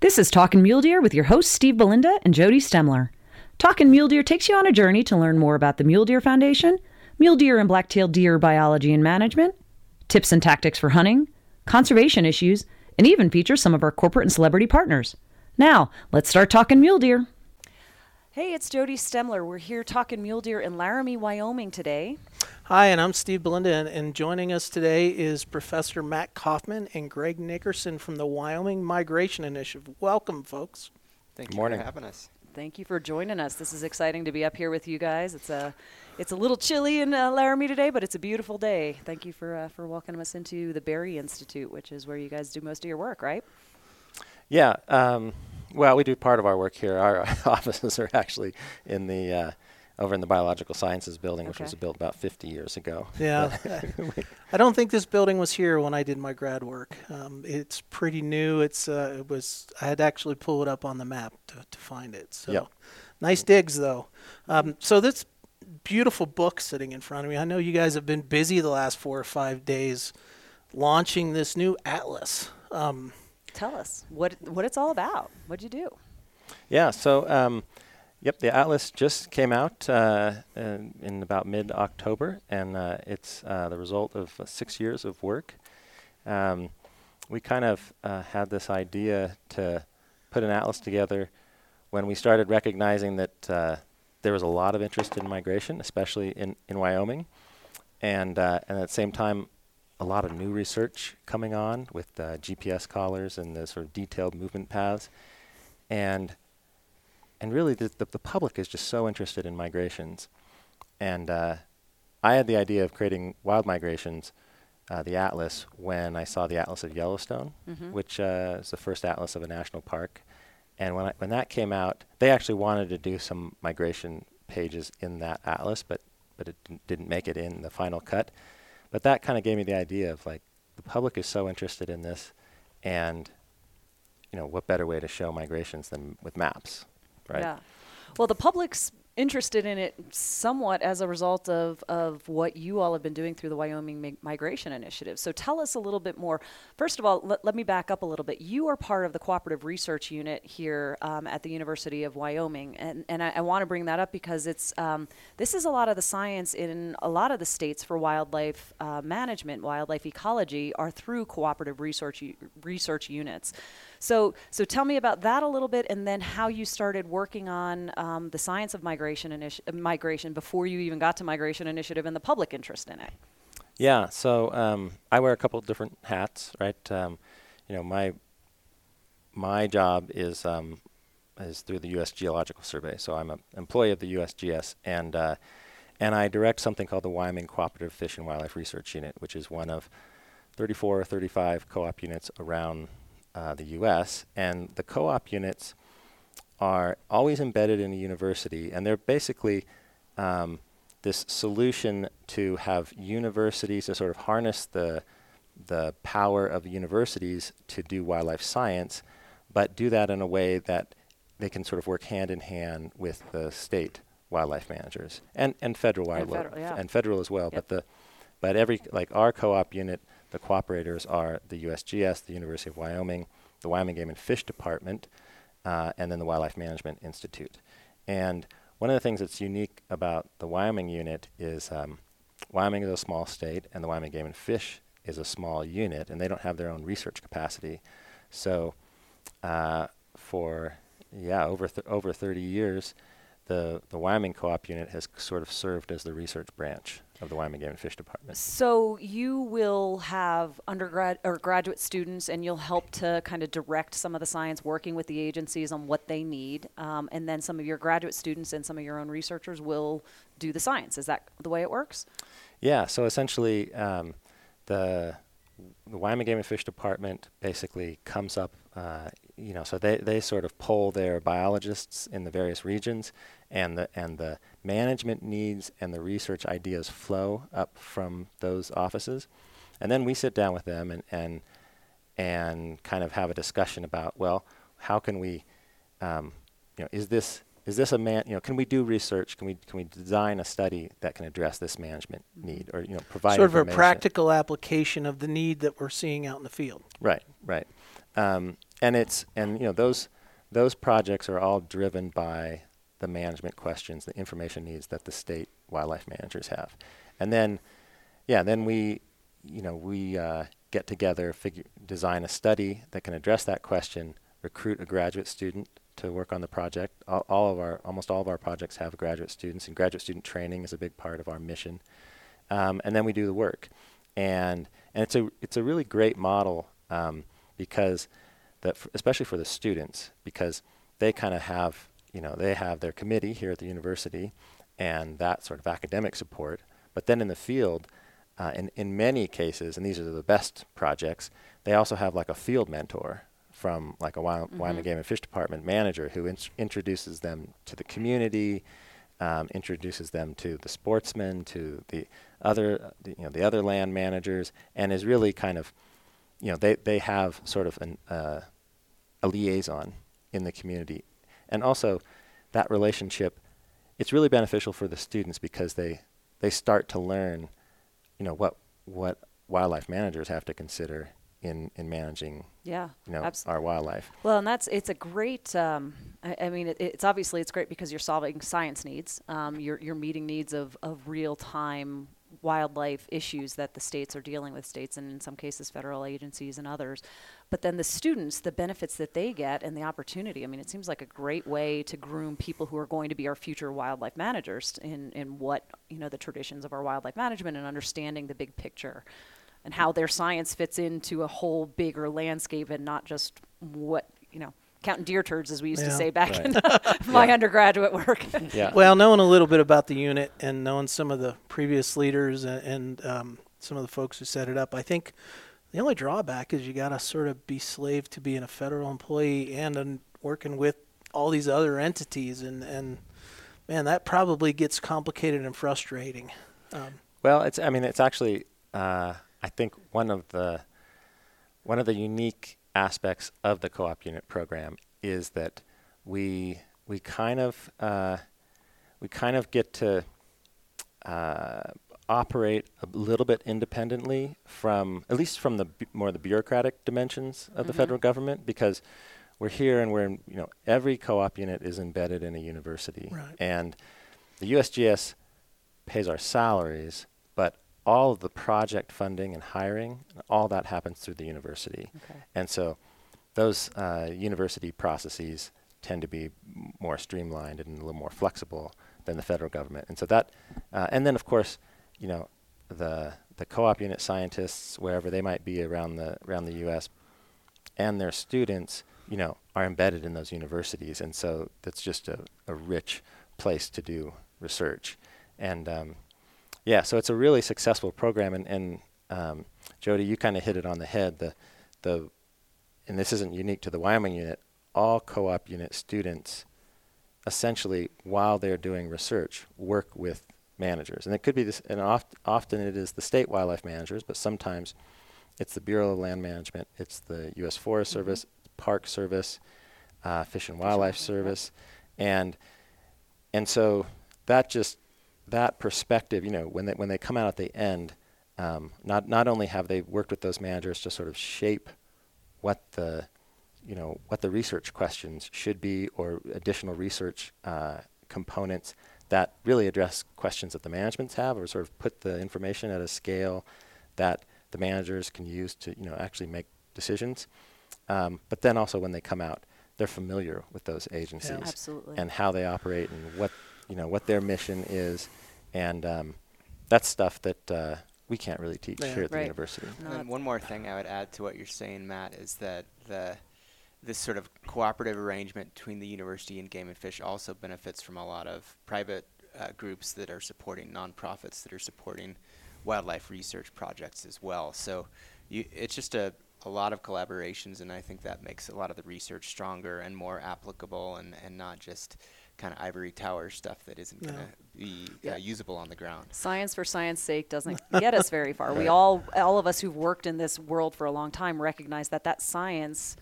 This is Talkin' Mule Deer with your hosts Steve Belinda and Jody Stemler. Talkin' Mule Deer takes you on a journey to learn more about the Mule Deer Foundation, mule deer and black-tailed deer biology and management, tips and tactics for hunting, conservation issues, and even features some of our corporate and celebrity partners. Now, let's start talking mule deer. Hey, it's Jody Stemler. We're here talking mule deer in Laramie, Wyoming today. Hi, and I'm Steve Belinda, and joining us today is Professor Matt Kaufman and Greg Nickerson from the Wyoming Migration Initiative. Welcome, folks. Thank you for having us. Thank you for joining us. This is exciting to be up here with you guys. It's a little chilly in Laramie today, but it's a beautiful day. Thank you for welcoming us into the Berry Institute, which is where you guys do most of your work, right? Yeah. Well, we do part of our work here. Our offices are actually in the over in the Biological Sciences Building, which was built about 50 years ago. Yeah. I don't think this building was here when I did my grad work. It's pretty new. I had to actually pull it up on the map to find it. So Nice digs, though. So this beautiful book sitting in front of me. I know you guys have been busy the last 4 or 5 days launching this new atlas. Tell us what it's all about. What'd you do? Yeah, so the atlas just came out in about mid-October, and it's the result of 6 years of work. We kind of had this idea to put an atlas together when we started recognizing that there was a lot of interest in migration, especially in Wyoming. And at the same time, a lot of new research coming on with GPS collars and the sort of detailed movement paths. And really the public is just so interested in migrations. And I had the idea of creating Wild Migrations, the atlas, when I saw the Atlas of Yellowstone, which is the first atlas of a national park. And when that came out, they actually wanted to do some migration pages in that atlas, but it didn't make it in the final cut. But that kind of gave me the idea of, like, the public is so interested in this, and, you know, what better way to show migrations than with maps, right? Yeah. Well, the public's interested in it somewhat as a result of what you all have been doing through the Wyoming Migration Initiative. So tell us a little bit more. First of all, let me back up a little bit. You are part of the Cooperative Research Unit here at the University of Wyoming, and I want to bring that up because it's this is a lot of the science in a lot of the states for wildlife management, wildlife ecology, are through cooperative research units. So tell me about that a little bit, and then how you started working on the science of migration before you even got to Migration Initiative and the public interest in it. Yeah, so I wear a couple of different hats, right? My job is through the U.S. Geological Survey, so I'm an employee of the U.S.G.S., and I direct something called the Wyoming Cooperative Fish and Wildlife Research Unit, which is one of 34 or 35 co-op units around the U.S., and the co-op units are always embedded in a university, and they're basically this solution to have universities to sort of harness the power of universities to do wildlife science, but do that in a way that they can sort of work hand in hand with the state wildlife managers and federal wildlife and federal as well. Yep. But every, like, our co-op unit, the cooperators are the U.S.G.S., the University of Wyoming, the Wyoming Game and Fish Department, and then the Wildlife Management Institute. And one of the things that's unique about the Wyoming unit is Wyoming is a small state, and the Wyoming Game and Fish is a small unit, and they don't have their own research capacity. So over 30 years, the Wyoming Co-op unit has sort of served as the research branch of the Wyoming Game and Fish Department. So you will have undergrad or graduate students, and you'll help to kind of direct some of the science, working with the agencies on what they need, and then some of your graduate students and some of your own researchers will do the science. Is that the way it works? Yeah, so essentially the Wyoming Game and Fish Department basically comes up, so they sort of poll their biologists in the various regions, and the management needs and the research ideas flow up from those offices. And then we sit down with them and kind of have a discussion about, well, how can we, is this a man, can we do research? Can we design a study that can address this management need, or, provide sort of a practical application of the need that we're seeing out in the field? Right. And those projects are all driven by the management questions, the information needs that the state wildlife managers have. And then we get together, design a study that can address that question, recruit a graduate student to work on the project. Almost all of our projects have graduate students, and graduate student training is a big part of our mission. And then we do the work. And it's a really great model because especially for the students, because they kind of have, they have their committee here at the university and that sort of academic support. But then in the field, in many cases, and these are the best projects, they also have like a field mentor from like a Wyoming Game and Fish Department manager who introduces them to the community, introduces them to the sportsmen, to the other, the other land managers, and is really kind of, they have sort of a liaison in the community. And also that relationship, it's really beneficial for the students because they start to learn, what wildlife managers have to consider in managing our wildlife. Well, and it's a great, it's obviously it's great because you're solving science needs. You're meeting needs of real time wildlife issues that the states are dealing with, states and in some cases federal agencies and others. But then the students, the benefits that they get and the opportunity, it seems like a great way to groom people who are going to be our future wildlife managers in what, the traditions of our wildlife management and understanding the big picture and how their science fits into a whole bigger landscape and not just what, counting deer turds, as we used to say back in my undergraduate work. Yeah. Well, knowing a little bit about the unit and knowing some of the previous leaders and some of the folks who set it up, I think the only drawback is you got to sort of be slave to being a federal employee and working with all these other entities. And man, that probably gets complicated and frustrating. Well, it's actually, I think one of the unique aspects of the co-op unit program is that we kind of get to operate a little bit independently from at least from the bureaucratic dimensions of the federal government, because we're here and every co-op unit is embedded in a university, and the U.S.G.S. pays our salaries, but all of the project funding and hiring, all that happens through the university. Okay. And so those university processes tend to be more streamlined and a little more flexible than the federal government. And so that, and then of course, the co-op unit scientists, wherever they might be around the U.S., and their students, are embedded in those universities. And so that's just a rich place to do research. And, yeah, so it's a really successful program, and Jody, you kind of hit it on the head. And this isn't unique to the Wyoming unit. All co-op unit students, essentially, while they're doing research, work with managers, and it could be this. And often it is the state wildlife managers, but sometimes it's the Bureau of Land Management, it's the U.S. Forest Service, Park Service, Fish and Wildlife Service, and so that just that perspective, when they come out at the end, not only have they worked with those managers to sort of shape what the research questions should be or additional research components that really address questions that the managements have, or sort of put the information at a scale that the managers can use to actually make decisions. But then also when they come out, they're familiar with those agencies and how they operate and what their mission is, and that's stuff that we can't really teach here at the university. No, and one more thing I would add to what you're saying, Matt, is that this sort of cooperative arrangement between the university and Game and Fish also benefits from a lot of private groups that are supporting nonprofits that are supporting wildlife research projects as well. So it's just a lot of collaborations, and I think that makes a lot of the research stronger and more applicable and not just kind of ivory tower stuff that isn't going to be usable on the ground. Science for science sake doesn't get us very far. Right. We all of us who've worked in this world for a long time recognize that science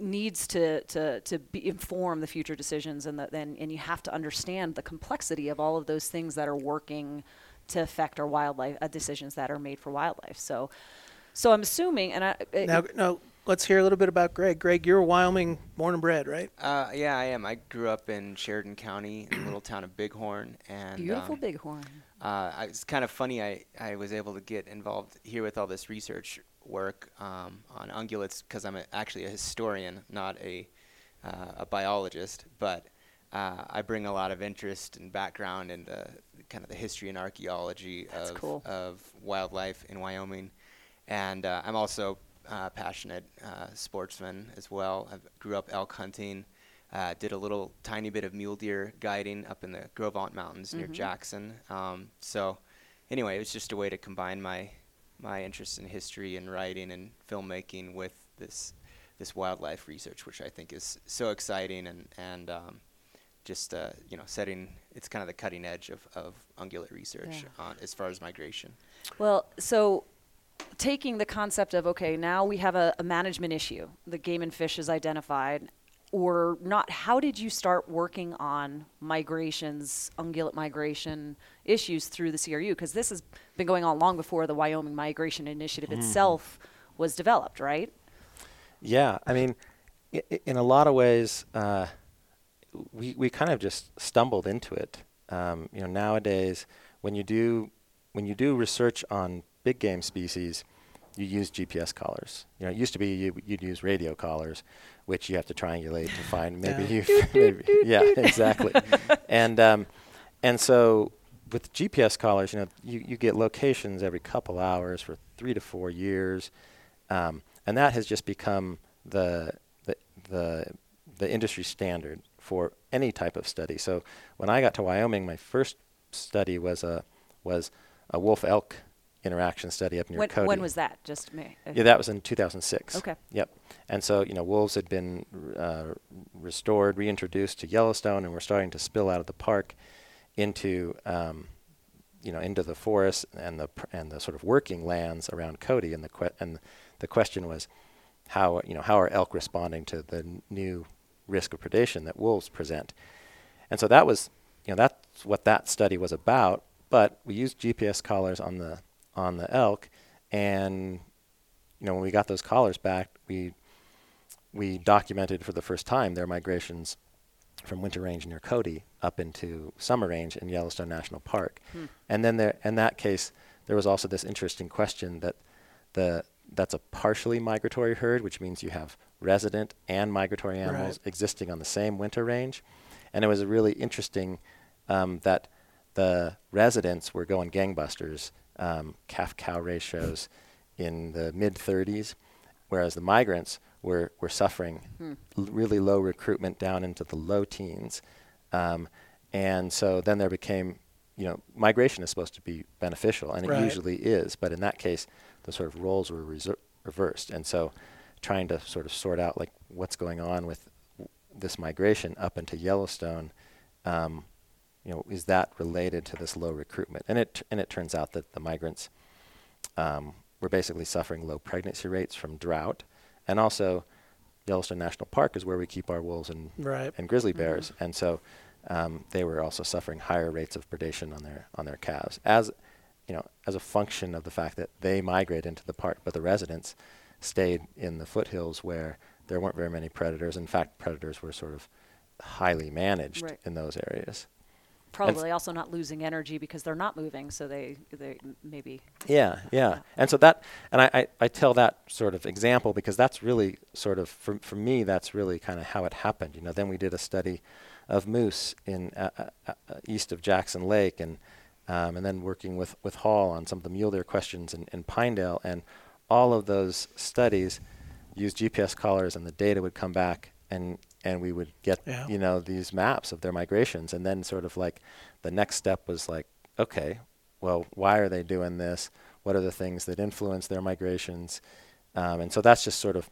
needs to inform the future decisions, and you have to understand the complexity of all of those things that are working to affect our wildlife, decisions that are made for wildlife. So I'm assuming, and I... Now, let's hear a little bit about Greg. Greg, you're Wyoming born and bred, right? Yeah, I am. I grew up in Sheridan County in the little town of Bighorn. And beautiful Bighorn. It's kind of funny. I was able to get involved here with all this research work on ungulates because I'm actually a historian, not a biologist. But I bring a lot of interest and background in the kind of the history and archaeology of wildlife in Wyoming. And I'm also passionate sportsman as well. I grew up elk hunting, did a little tiny bit of mule deer guiding up in the Gros Ventre Mountains near Jackson. So anyway, it was just a way to combine my interest in history and writing and filmmaking with this wildlife research, which I think is so exciting and just setting, it's kind of the cutting edge of ungulate research as far as migration. Well, so taking the concept of, okay, now we have a management issue, the Game and Fish is identified, or not, how did you start working on migrations, ungulate migration issues through the CRU? Because this has been going on long before the Wyoming Migration Initiative itself was developed, right? Yeah, I mean, in a lot of ways, we kind of just stumbled into it. Nowadays, when you do research on big game species, you use GPS collars. It used to be you'd use radio collars, which you have to triangulate to find maybe yeah, exactly. And so with GPS collars, you get locations every couple hours for 3 to 4 years, and that has just become the industry standard for any type of study. So when I got to Wyoming, my first study was a wolf elk interaction study up near Cody. When was that? Just me. Yeah, that was in 2006. Okay. Yep. And so, wolves had been reintroduced to Yellowstone, and were starting to spill out of the park into, into the forest and the sort of working lands around Cody. And the question was, how are elk responding to the new risk of predation that wolves present? And so that was, that's what that study was about. But we used GPS collars on the elk, and when we got those collars back, we documented for the first time their migrations from winter range near Cody up into summer range in Yellowstone National Park. And then there, in that case, there was also this interesting question that that's a partially migratory herd, which means you have resident and migratory animals existing on the same winter range. And it was really interesting that the residents were going gangbusters, calf-cow ratios in the mid-30s, whereas the migrants were suffering really low recruitment down into the low teens. And so then there became, migration is supposed to be beneficial, and it usually is. But in that case, the sort of roles were reversed. And so trying to sort of sort out, what's going on with this migration up into Yellowstone, is that related to this low recruitment? And it turns out that the migrants were basically suffering low pregnancy rates from drought, and also Yellowstone National Park is where we keep our wolves and grizzly bears, and so they were also suffering higher rates of predation on their calves, as a function of the fact that they migrate into the park, but the residents stayed in the foothills where there weren't very many predators. In fact, predators were sort of highly managed in those areas. Probably also not losing energy because they're not moving, so they maybe. Yeah. And so that, and I tell that sort of example because that's really sort of, for me, that's really kind of how it happened. Then we did a study of moose in east of Jackson Lake, and then working with Hall on some of the mule deer questions in Pinedale, and all of those studies used GPS collars, and the data would come back and we would get, these maps of their migrations. And then sort of the next step was okay, well, why are they doing this? What are the things that influence their migrations? And so that's just sort of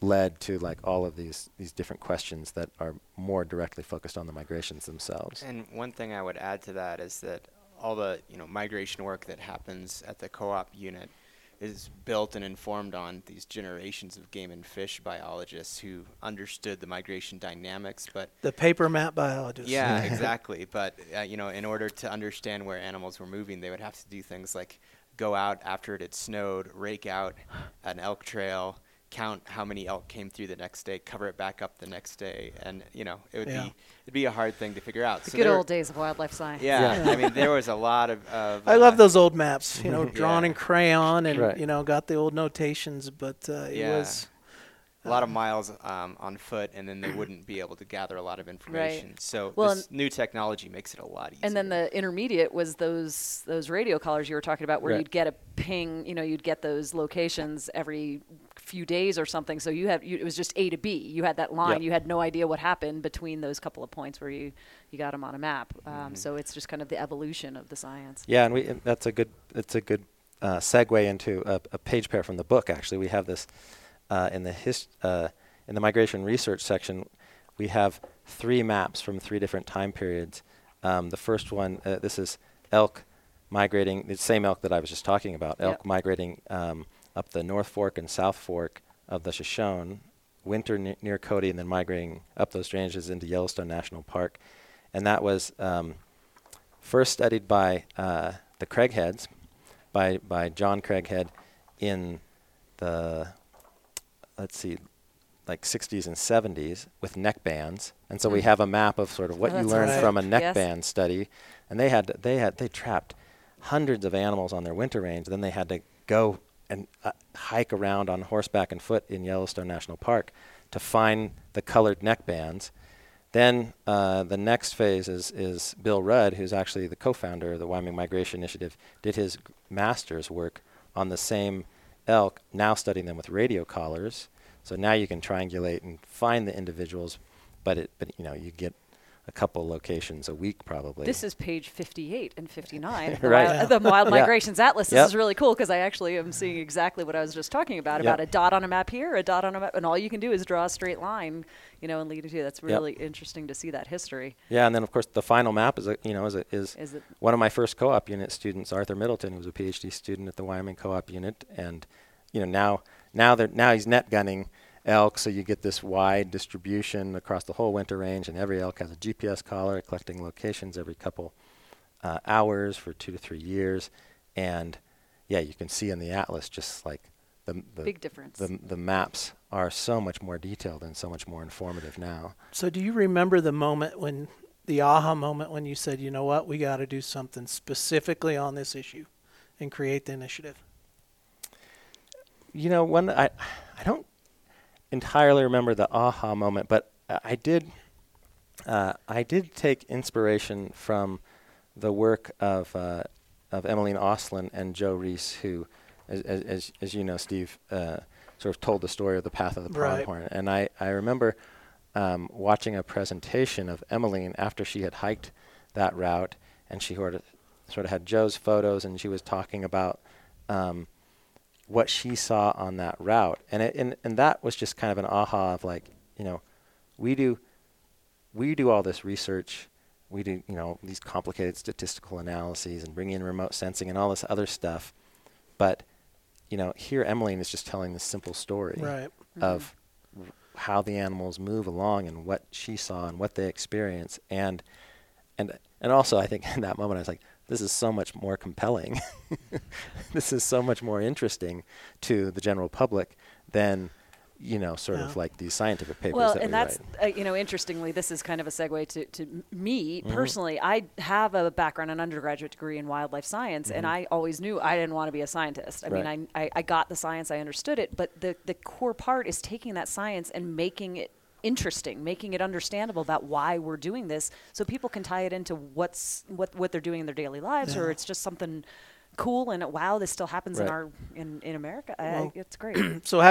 led to all of these different questions that are more directly focused on the migrations themselves. And one thing I would add to that is that all the, migration work that happens at the co-op unit is built and informed on these generations of game and fish biologists who understood the migration dynamics, but the paper map biologists. Yeah, exactly. But in order to understand where animals were moving, they would have to do things like go out after it had snowed, rake out an elk trail, count how many elk came through the next day, cover it back up the next day, and it would be a hard thing to figure out. So good old days of wildlife science. Yeah, I mean there was a lot of. I love those old maps, drawn in crayon, and got the old notations, but it was a lot of miles on foot, and then they wouldn't be able to gather a lot of information. Right. So this new technology makes it a lot easier. And then the intermediate was those radio collars you were talking about, where you'd get a ping, you'd get those locations every few days or something. So it was just A to B. You had that line. Yep. You had no idea what happened between those couple of points where you got them on a map. So it's just kind of the evolution of the science. Yeah, and that's a good segue into a page pair from the book. Actually, we have this. In the migration research section, we have three maps from three different time periods. The first one, this is elk migrating, the same elk that I was just talking about, migrating up the North Fork and South Fork of the Shoshone, winter near Cody, and then migrating up those ranges into Yellowstone National Park. And that was first studied by the Craigheads, by John Craighead in the... let's see, like 60s and 70s with neck bands. And so we have a map of sort of what you learn from a neck band study. And they trapped hundreds of animals on their winter range. Then they had to go and hike around on horseback and foot in Yellowstone National Park to find the colored neck bands. Then the next phase is Bill Rudd, who's actually the co-founder of the Wyoming Migration Initiative, did his master's work on the same elk, now studying them with radio collars. So now you can triangulate and find the individuals, but you get a couple locations a week probably. This is page 58 and 59. Right. The Wild Migrations Atlas. This is really cool because I actually am seeing exactly what I was just talking about a dot on a map here, a dot on a map, and all you can do is draw a straight line, and lead it to. That's really interesting to see that history. Yeah, and then of course the final map is one of my first co-op unit students, Arthur Middleton, who was a PhD student at the Wyoming co-op unit, and now he's net gunning elk, so you get this wide distribution across the whole winter range, and every elk has a GPS collar collecting locations every couple hours for 2 to 3 years, and you can see in the atlas just like the big difference. The maps are so much more detailed and so much more informative now. So do you remember the aha moment when you said, you know what, we got to do something specifically on this issue and create the initiative? One I don't entirely remember the aha moment, but I did take inspiration from the work of Emmeline Auslin and Joe Reese, who, as you know, Steve, sort of told the story of the Path of the Pronghorn. Right. And I remember watching a presentation of Emmeline after she had hiked that route, and she sort of had Joe's photos, and she was talking about what she saw on that route. And that was just kind of an aha of like, we do all this research. We do, these complicated statistical analyses and bring in remote sensing and all this other stuff. But, here Emmeline is just telling this simple story of how the animals move along and what she saw and what they experience. And also I think in that moment I was like, this is so much more compelling. This is so much more interesting to the general public than, of like these scientific papers that we write. Interestingly, this is kind of a segue to me personally. I have a background, an undergraduate degree in wildlife science, and I always knew I didn't want to be a scientist. I mean, I got the science, I understood it, but the core part is taking that science and making it interesting, making it understandable about why we're doing this, so people can tie it into what they're doing in their daily lives, or it's just something cool and wow, this still happens in America. Well, it's great. So I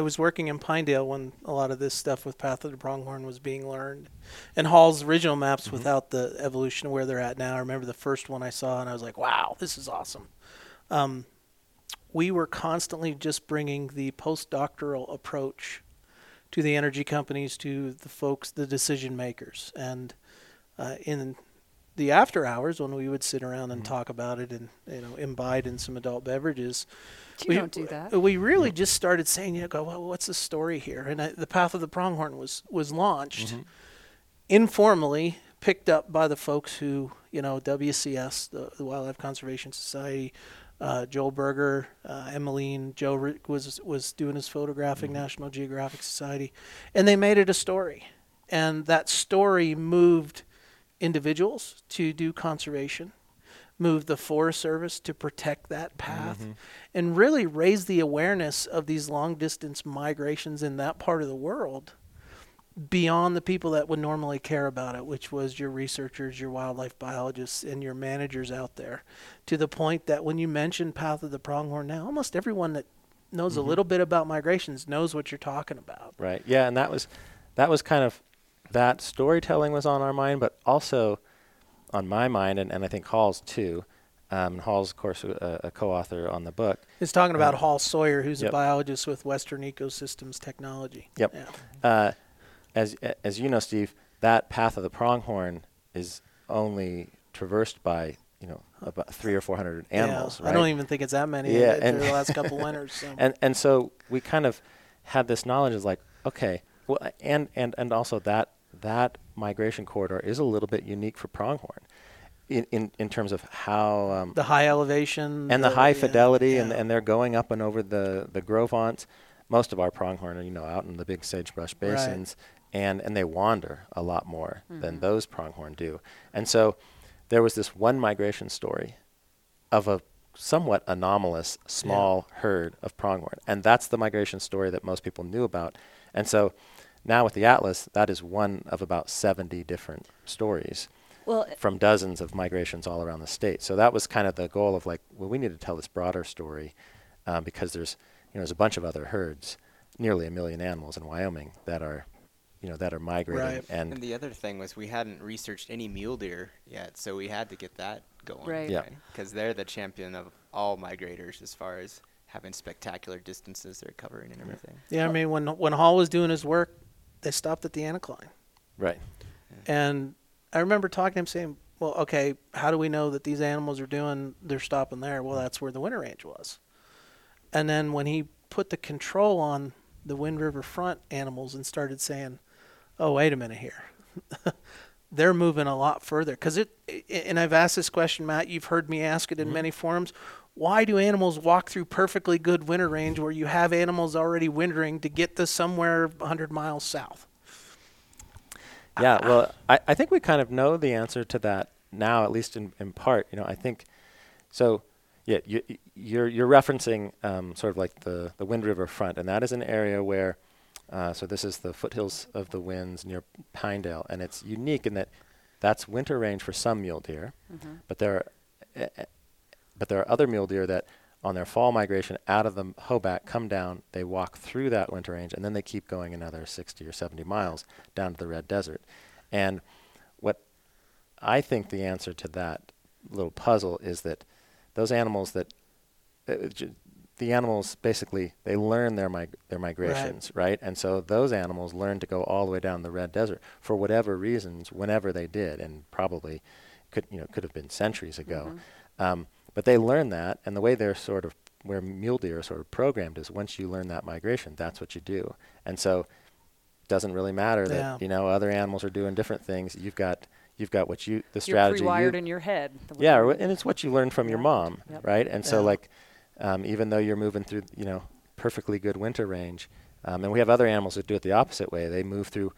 was working in Pinedale when a lot of this stuff with Path of the Pronghorn was being learned, and Hall's original maps without the evolution of where they're at now. I remember the first one I saw, and I was like, wow, this is awesome. We were constantly just bringing the postdoctoral approach to the energy companies, to the folks, the decision makers. And in the after hours when we would sit around and talk about it and, imbibe in some adult beverages. We don't do that. We really just started saying, well, what's the story here? And the Path of the Pronghorn was launched informally, picked up by the folks who, WCS, the Wildlife Conservation Society, Joel Berger, Emmeline, Joe was doing his photographing, mm-hmm. National Geographic Society, and they made it a story. And that story moved individuals to do conservation, moved the Forest Service to protect that path, mm-hmm. and really raised the awareness of these long-distance migrations in that part of the world beyond the people that would normally care about it, which was your researchers, your wildlife biologists, and your managers out there, to the point that when you mention Path of the Pronghorn now, almost everyone that knows mm-hmm. a little bit about migrations knows what you're talking about. Right. Yeah, and that was kind of, that storytelling was on our mind, but also on my mind, and I think Hall's too. Hall's, of course, a co-author on the book. He's talking about Hall Sawyer, who's yep. a biologist with Western Ecosystems Technology. Yep. Yeah. As you know, Steve, that Path of the Pronghorn is only traversed by, you know, about 300 or 400 animals. Yeah, right? I don't even think it's that many. Yeah, and the last couple winters. So. And so we kind of had this knowledge of like, okay, well, and also that migration corridor is a little bit unique for pronghorn, in terms of how the high elevation and the high fidelity, yeah. and they're going up and over the Gros Ventre. Most of our pronghorn are, you know, out in the big sagebrush basins. Right. And they wander a lot more mm-hmm. than those pronghorn do. And so there was this one migration story of a somewhat anomalous small yeah. herd of pronghorn. And that's the migration story that most people knew about. And so now with the Atlas, that is one of about 70 different stories from dozens of migrations all around the state. So that was kind of the goal of like, well, we need to tell this broader story because there's a bunch of other herds, nearly 1 million animals in Wyoming that are migrating. Right. And the other thing was we hadn't researched any mule deer yet, so we had to get that going. Right. Yeah. Because they're the champion of all migrators as far as having spectacular distances they're covering and everything. Yeah, I mean, when Hall was doing his work, they stopped at the anticline. Right. Yeah. And I remember talking to him saying, well, okay, how do we know that these animals they're stopping there? Well, that's where the winter range was. And then when he put the control on the Wind River front animals and started saying, oh, wait a minute here. They're moving a lot further. Because and I've asked this question, Matt, you've heard me ask it in mm-hmm. many forums. Why do animals walk through perfectly good winter range where you have animals already wintering to get to somewhere 100 miles south? Yeah, well, I think we kind of know the answer to that now, at least in part. You know, I think so. Yeah, you're referencing sort of like the Wind River front, and that is an area where, so this is the foothills of the Winds near Pinedale, and it's unique in that that's winter range for some mule deer, mm-hmm. but there are other mule deer that on their fall migration out of the Hoback come down, they walk through that winter range, and then they keep going another 60 or 70 miles down to the Red Desert. And what I think the answer to that little puzzle is that those animals the animals basically, they learn their migrations, right? And so those animals learned to go all the way down the Red Desert for whatever reasons, whenever they did, and probably could have been centuries ago. Mm-hmm. But they learn that, and the way they're sort of, where mule deer are sort of programmed is once you learn that migration, that's what you do. And so it doesn't really matter that, yeah. you know, other animals are doing different things. You've got what you, the strategy. You're pre-wired in your head. Yeah, and it's what you learned from your mom, yep. right? And yeah. so like, even though you're moving through, you know, perfectly good winter range, and we have other animals that do it the opposite way. They move through,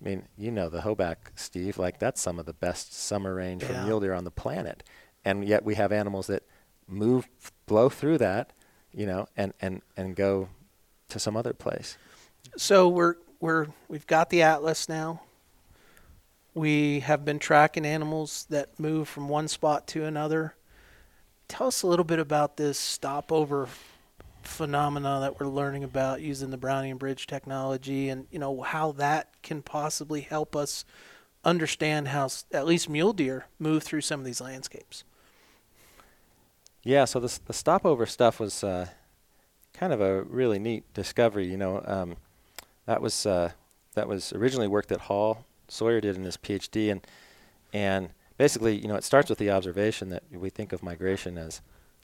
I mean, you know, the Hoback, Steve, like that's some of the best summer range yeah. for mule deer on the planet. And yet we have animals that blow through that, you know, and go to some other place. So we've got the Atlas now. We have been tracking animals that move from one spot to another. Tell us a little bit about this stopover phenomena that we're learning about using the Brownian Bridge technology and, you know, how that can possibly help us understand how at least mule deer move through some of these landscapes. Yeah, so the stopover stuff was kind of a really neat discovery. You know, that was originally work that Hall Sawyer did in his PhD, and basically, you know, it starts with the observation that we think of migration as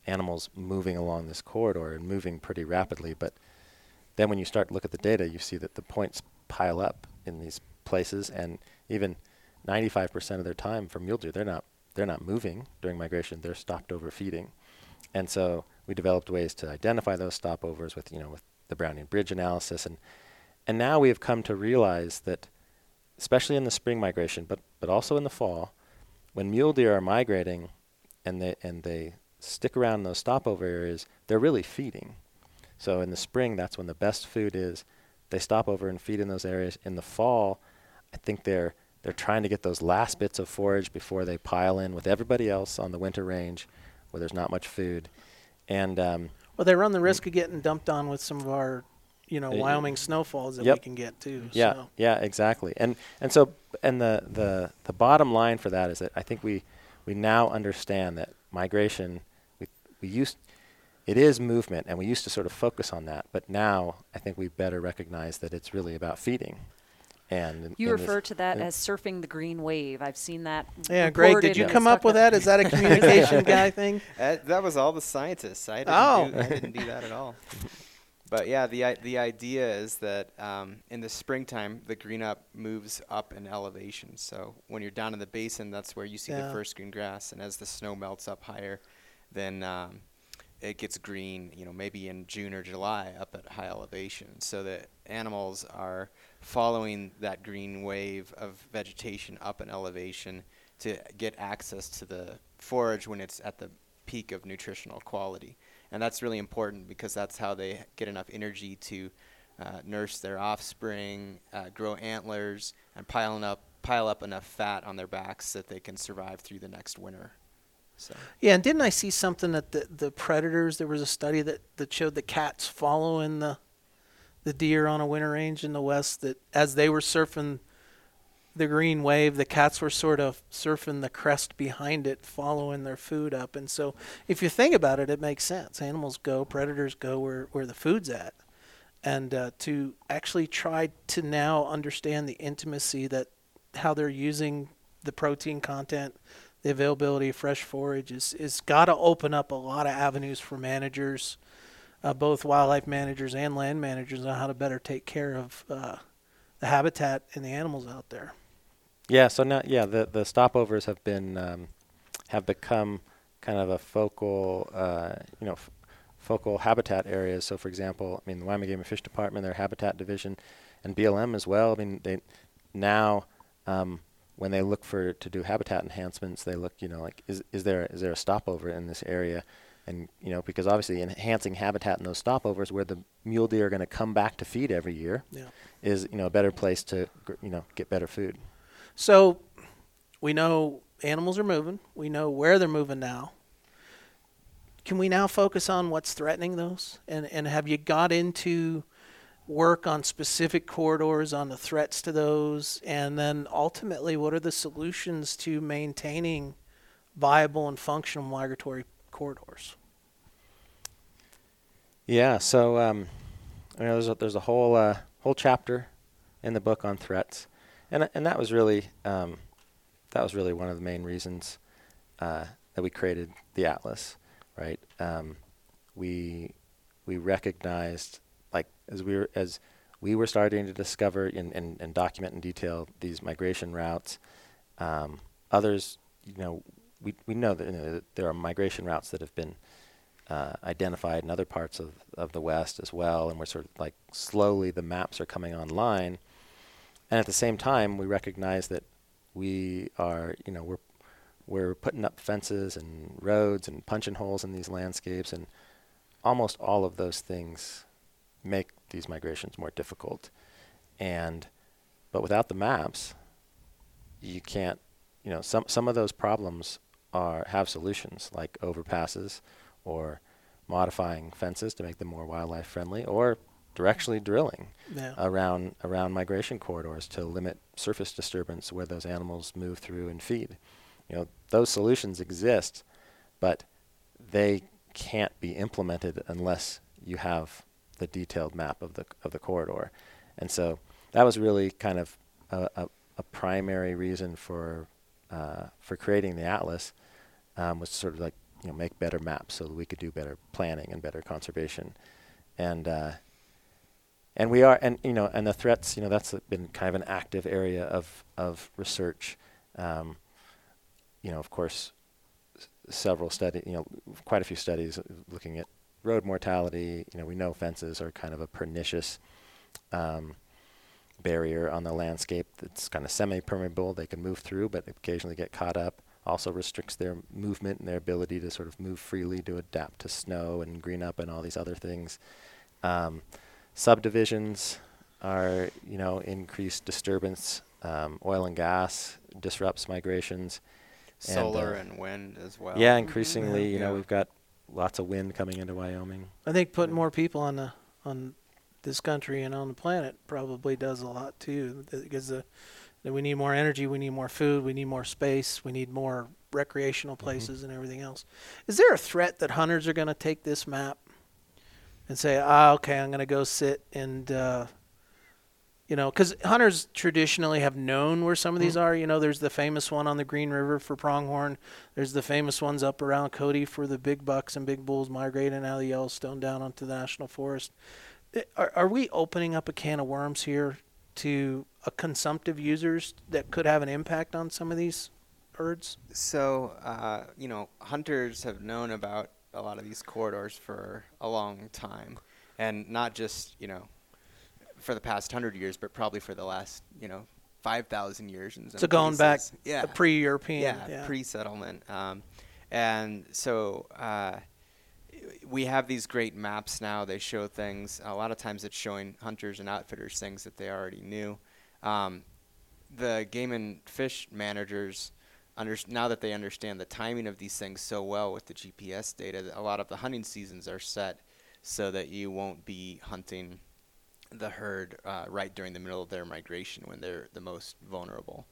animals moving along this corridor and moving pretty rapidly, but then when you start to look at the data, you see that the points pile up in these places, and even 95% of their time for mule deer, they're not moving during migration, they're stopped over feeding. And so we developed ways to identify those stopovers with, with the Brownian Bridge analysis. And now we have come to realize that, especially in the spring migration, but also in the fall, when mule deer are migrating and they stick around those stopover areas, they're really feeding. So in the spring, that's when the best food is. They stop over and feed in those areas. In the fall, I think they're trying to get those last bits of forage before they pile in with everybody else on the winter range where there's not much food. And well, they run the risk of getting dumped on with some of our Wyoming snowfalls that we can get too. Yeah, exactly. And so the bottom line for that is that I think we now understand that migration, it is movement, and we used to sort of focus on that, but now I think we better recognize that it's really about feeding. And you refer to that as surfing the green wave. I've seen that. Yeah, Greg, did you come up with that? Is that a communication guy thing? That was all the scientists. I didn't do that at all. But yeah, the idea is that in the springtime, the green up moves up in elevation. So when you're down in the basin, that's where you see the first green grass. And as the snow melts up higher, then it gets green, maybe in June or July up at high elevation. So the animals are following that green wave of vegetation up in elevation to get access to the forage when it's at the peak of nutritional quality. And that's really important because that's how they get enough energy to nurse their offspring, grow antlers, and pile up enough fat on their backs that they can survive through the next winter. So. Yeah, and didn't I see something that the predators, there was a study that showed the cats following the deer on a winter range in the West, that as they were surfing the green wave, the cats were sort of surfing the crest behind it, following their food up. And so if you think about it, it makes sense. Animals go, predators go where the food's at. And to actually try to now understand the intimacy that how they're using the protein content, the availability of fresh forage is got to open up a lot of avenues for managers, both wildlife managers and land managers, on how to better take care of the habitat and the animals out there. Yeah, so now, the stopovers have been have become kind of a focal, focal habitat areas. So, for example, the Wyoming Game and Fish Department, their habitat division, and BLM as well. They now when they look to do habitat enhancements, they look, like is there a stopover in this area, and because obviously enhancing habitat in those stopovers where the mule deer are going to come back to feed every year is a better place to get better food. So we know animals are moving. We know where they're moving now. Can we now focus on what's threatening those? And have you got into work on specific corridors, on the threats to those? And then ultimately, what are the solutions to maintaining viable and functional migratory corridors? Yeah, so there's a whole chapter in the book on threats. And that was really one of the main reasons that we created the Atlas, right? We recognized, like, as we were starting to discover and document in detail these migration routes, others, we know that, there are migration routes that have been identified in other parts of the West as well, and we're sort of like slowly the maps are coming online. And at the same time, we recognize that we are, we're putting up fences and roads and punching holes in these landscapes, and almost all of those things make these migrations more difficult. But without the maps, you can't, some of those problems have solutions, like overpasses or modifying fences to make them more wildlife friendly, or directionally drilling around migration corridors to limit surface disturbance where those animals move through and feed. Those solutions exist, but they can't be implemented unless you have the detailed map of the corridor. And so that was really kind of a primary reason for creating the Atlas, was to sort of like make better maps so that we could do better planning and better conservation. And we are, and the threats, that's been kind of an active area of research. Of course, several studies, quite a few studies looking at road mortality. We know fences are kind of a pernicious barrier on the landscape that's kind of semi-permeable. They can move through, but occasionally get caught up. Also restricts their movement and their ability to sort of move freely, to adapt to snow and green up and all these other things. Subdivisions are, increased disturbance. Oil and gas disrupts migrations. Solar and wind as well. Yeah, increasingly, we've got lots of wind coming into Wyoming. I think putting more people on this country and on the planet probably does a lot too. Because we need more energy, we need more food, we need more space, we need more recreational places and everything else. Is there a threat that hunters are going to take this map and say, okay, I'm going to go sit and, because hunters traditionally have known where some of these are. There's the famous one on the Green River for pronghorn. There's the famous ones up around Cody for the big bucks and big bulls migrating out of the Yellowstone down onto the National Forest. Are we opening up a can of worms here to consumptive users that could have an impact on some of these herds? So, hunters have known about a lot of these corridors for a long time, and not just, for the past 100 years, but probably for the last, 5,000 years. So going back to pre-European. Yeah, pre-settlement. We have these great maps now. They show things. A lot of times it's showing hunters and outfitters things that they already knew. The game and fish managers, now that they understand the timing of these things so well with the GPS data, that a lot of the hunting seasons are set so that you won't be hunting the herd right during the middle of their migration when they're the most vulnerable.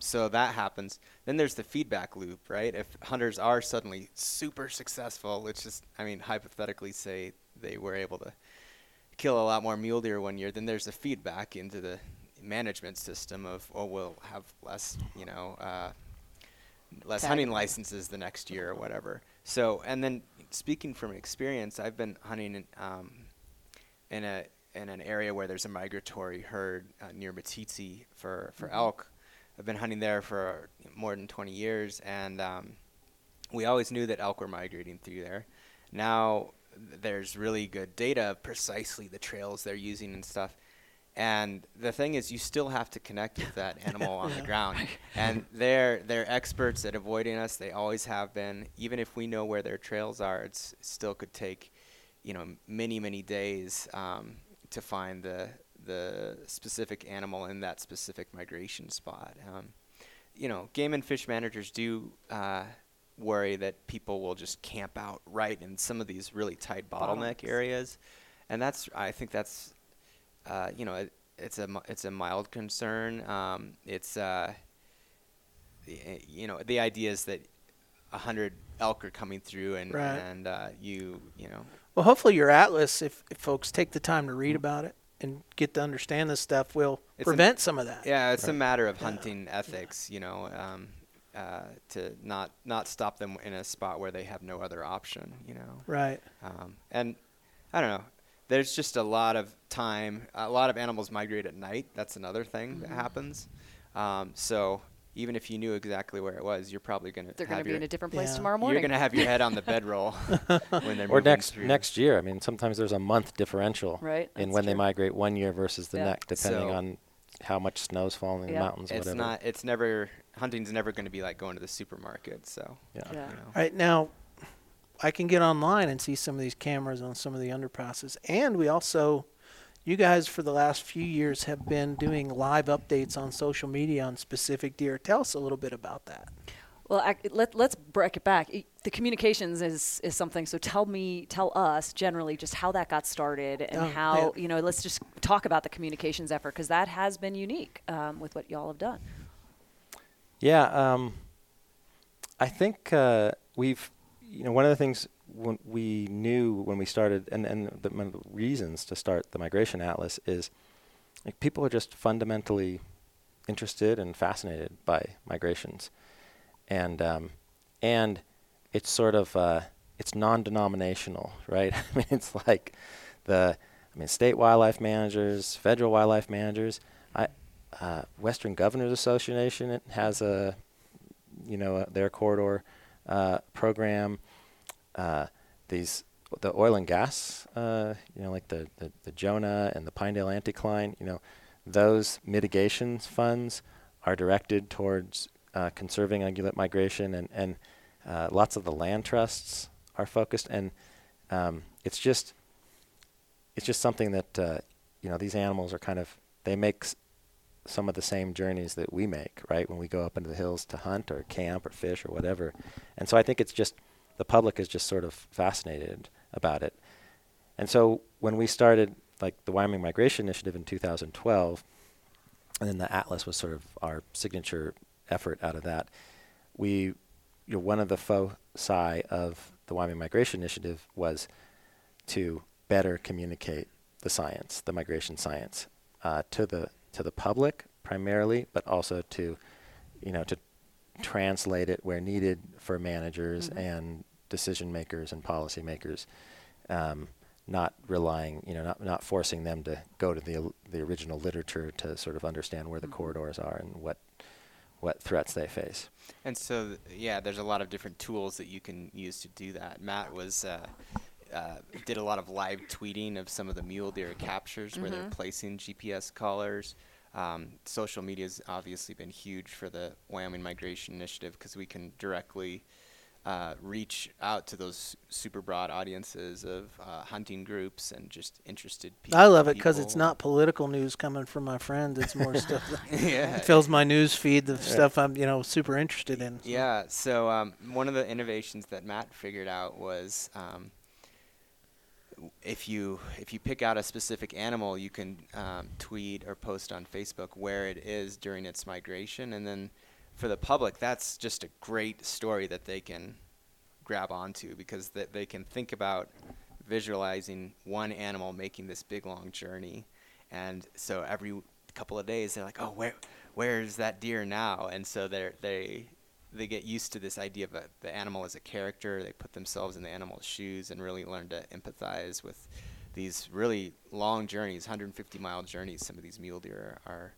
So that happens. Then there's the feedback loop, right? If hunters are suddenly super successful, let's just, hypothetically say they were able to kill a lot more mule deer one year, then there's the feedback into the management system of, we'll have less, less hunting licenses the next year or whatever. So, and then speaking from experience, I've been hunting in an area where there's a migratory herd near Batiti for elk. I've been hunting there for more than 20 years, and we always knew that elk were migrating through there. Now there's really good data of precisely the trails they're using and stuff. And the thing is, you still have to connect with that animal on the ground. And they're experts at avoiding us. They always have been. Even if we know where their trails are, it still could take, many, many days to find the specific animal in that specific migration spot. Game and fish managers do worry that people will just camp out right in some of these really tight bottleneck areas, and I think that's it's a mild concern. The idea is that 100 elk are coming through, and right. And Well, hopefully your atlas, if folks take the time to read about it and get to understand this stuff, will prevent some of that. Yeah, it's a matter of hunting ethics, to not stop them in a spot where they have no other option, Right. And I don't know. There's just a lot of time. A lot of animals migrate at night. That's another thing that happens. So even if you knew exactly where it was, you're probably going to they're going to be in a different place tomorrow morning. You're going to have your head on the bedroll when they're or next year. Sometimes there's a month differential in when they migrate one year versus the next, depending on how much snow's falling in the mountains. It's whatever. Hunting's never going to be like going to the supermarket. So All right, now I can get online and see some of these cameras on some of the underpasses, and we also. You guys, for the last few years, have been doing live updates on social media on specific deer. Tell us a little bit about that. Well, let's break it back. The communications is something. So tell us generally just how that got started and how Let's just talk about the communications effort, because that has been unique with what y'all have done. Yeah, I think we've one of the things. When we knew when we started, one of the reasons to start the Migration Atlas is people are just fundamentally interested and fascinated by migrations, and it's sort of it's non-denominational, right? It's like state wildlife managers, federal wildlife managers. Western Governors Association has their corridor. program, the oil and gas, like the Jonah and the Pinedale Anticline, those mitigation funds are directed towards conserving ungulate migration, and lots of the land trusts are focused, and it's just something that these animals are they make some of the same journeys that we make, right, when we go up into the hills to hunt or camp or fish or whatever. And so I think it's just the public is just sort of fascinated about it. And so when we started the Wyoming Migration Initiative in 2012, and then the Atlas was sort of our signature effort out of that, one of the foci of the Wyoming Migration Initiative was to better communicate the science, the migration science, to the public primarily, but also to translate it where needed for managers mm-hmm. and decision makers and policy makers, not relying, not forcing them to go to the original literature to sort of understand where mm-hmm. the corridors are and what threats they face. And so, there's a lot of different tools that you can use to do that. Matt was did a lot of live tweeting of some of the mule deer captures mm-hmm. where they're placing GPS collars. Social media has obviously been huge for the Wyoming Migration Initiative because we can directly reach out to those super broad audiences of hunting groups and just interested people. I love it because it's not political news coming from my friends. It's more stuff that fills my news feed, stuff I'm super interested in. Yeah, so one of the innovations that Matt figured out was if you pick out a specific animal, you can tweet or post on Facebook where it is during its migration, and then for the public, that's just a great story that they can grab onto because they can think about visualizing one animal making this big long journey, and so every couple of days they're like, oh, where is that deer now? And so they get used to this idea of the animal as a character. They put themselves in the animal's shoes and really learn to empathize with these really long journeys, 150-mile journeys some of these mule deer are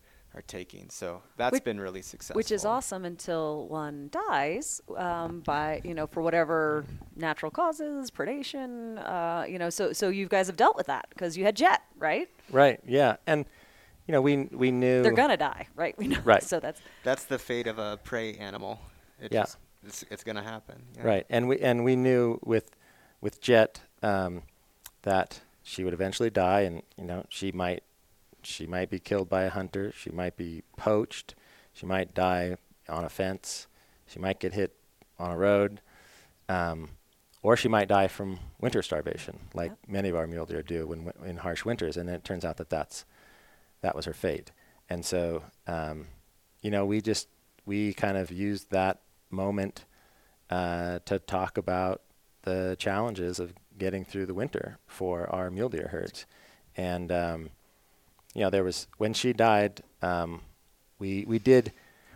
taking. So that's been really successful. Which is awesome until one dies by for whatever natural causes, predation, so you guys have dealt with that because you had Jet, right? Right, yeah. And we knew they're going to die, right? We know. Right. So that's the fate of a prey animal. It's going to happen. Yeah. Right. And we knew with Jet that she would eventually die, and she might be killed by a hunter, she might be poached, she might die on a fence, she might get hit on a road, or she might die from winter starvation, like many of our mule deer do in harsh winters. And it turns out that was her fate. And so we kind of used that moment to talk about the challenges of getting through the winter for our mule deer herds. And there was, when she died, she'd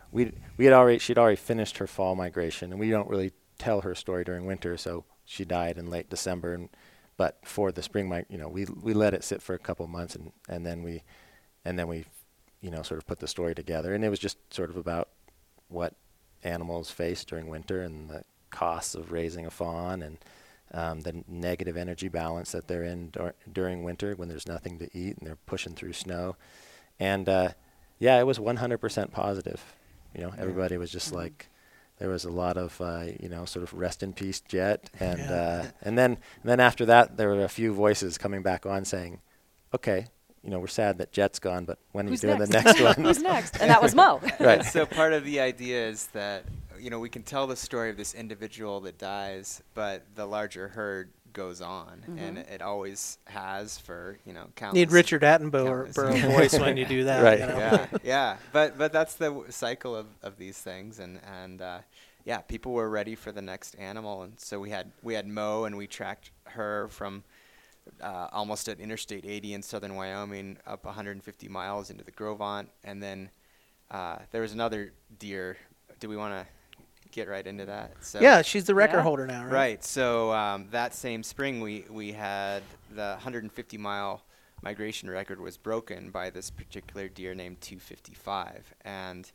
already finished her fall migration, and we don't really tell her story during winter, so she died in late December, but for the spring we let it sit for a couple months, and then we sort of put the story together. And it was just sort of about what animals face during winter and the costs of raising a fawn, and the negative energy balance that they're in during winter when there's nothing to eat and they're pushing through snow. And it was 100% positive. Everybody was just mm-hmm. there was a lot of sort of rest in peace, Jet. And and then after that, there were a few voices coming back on saying, okay, we're sad that Jet's gone, but when we're doing the next one. Who's next? And that was Mo. Right. So part of the idea is that, we can tell the story of this individual that dies, but the larger herd goes on. Mm-hmm. And it always has for, countless. Need Richard Attenborough voice when you do that. Right. Yeah. But that's the cycle of these things. And people were ready for the next animal. And so we had Mo, and we tracked her from almost at Interstate 80 in southern Wyoming, up 150 miles into the Gros Ventre, and then there was another deer. Do we want to get right into that? So yeah, she's the record holder now, right? Right. So that same spring, we had the 150-mile migration record was broken by this particular deer named 255, and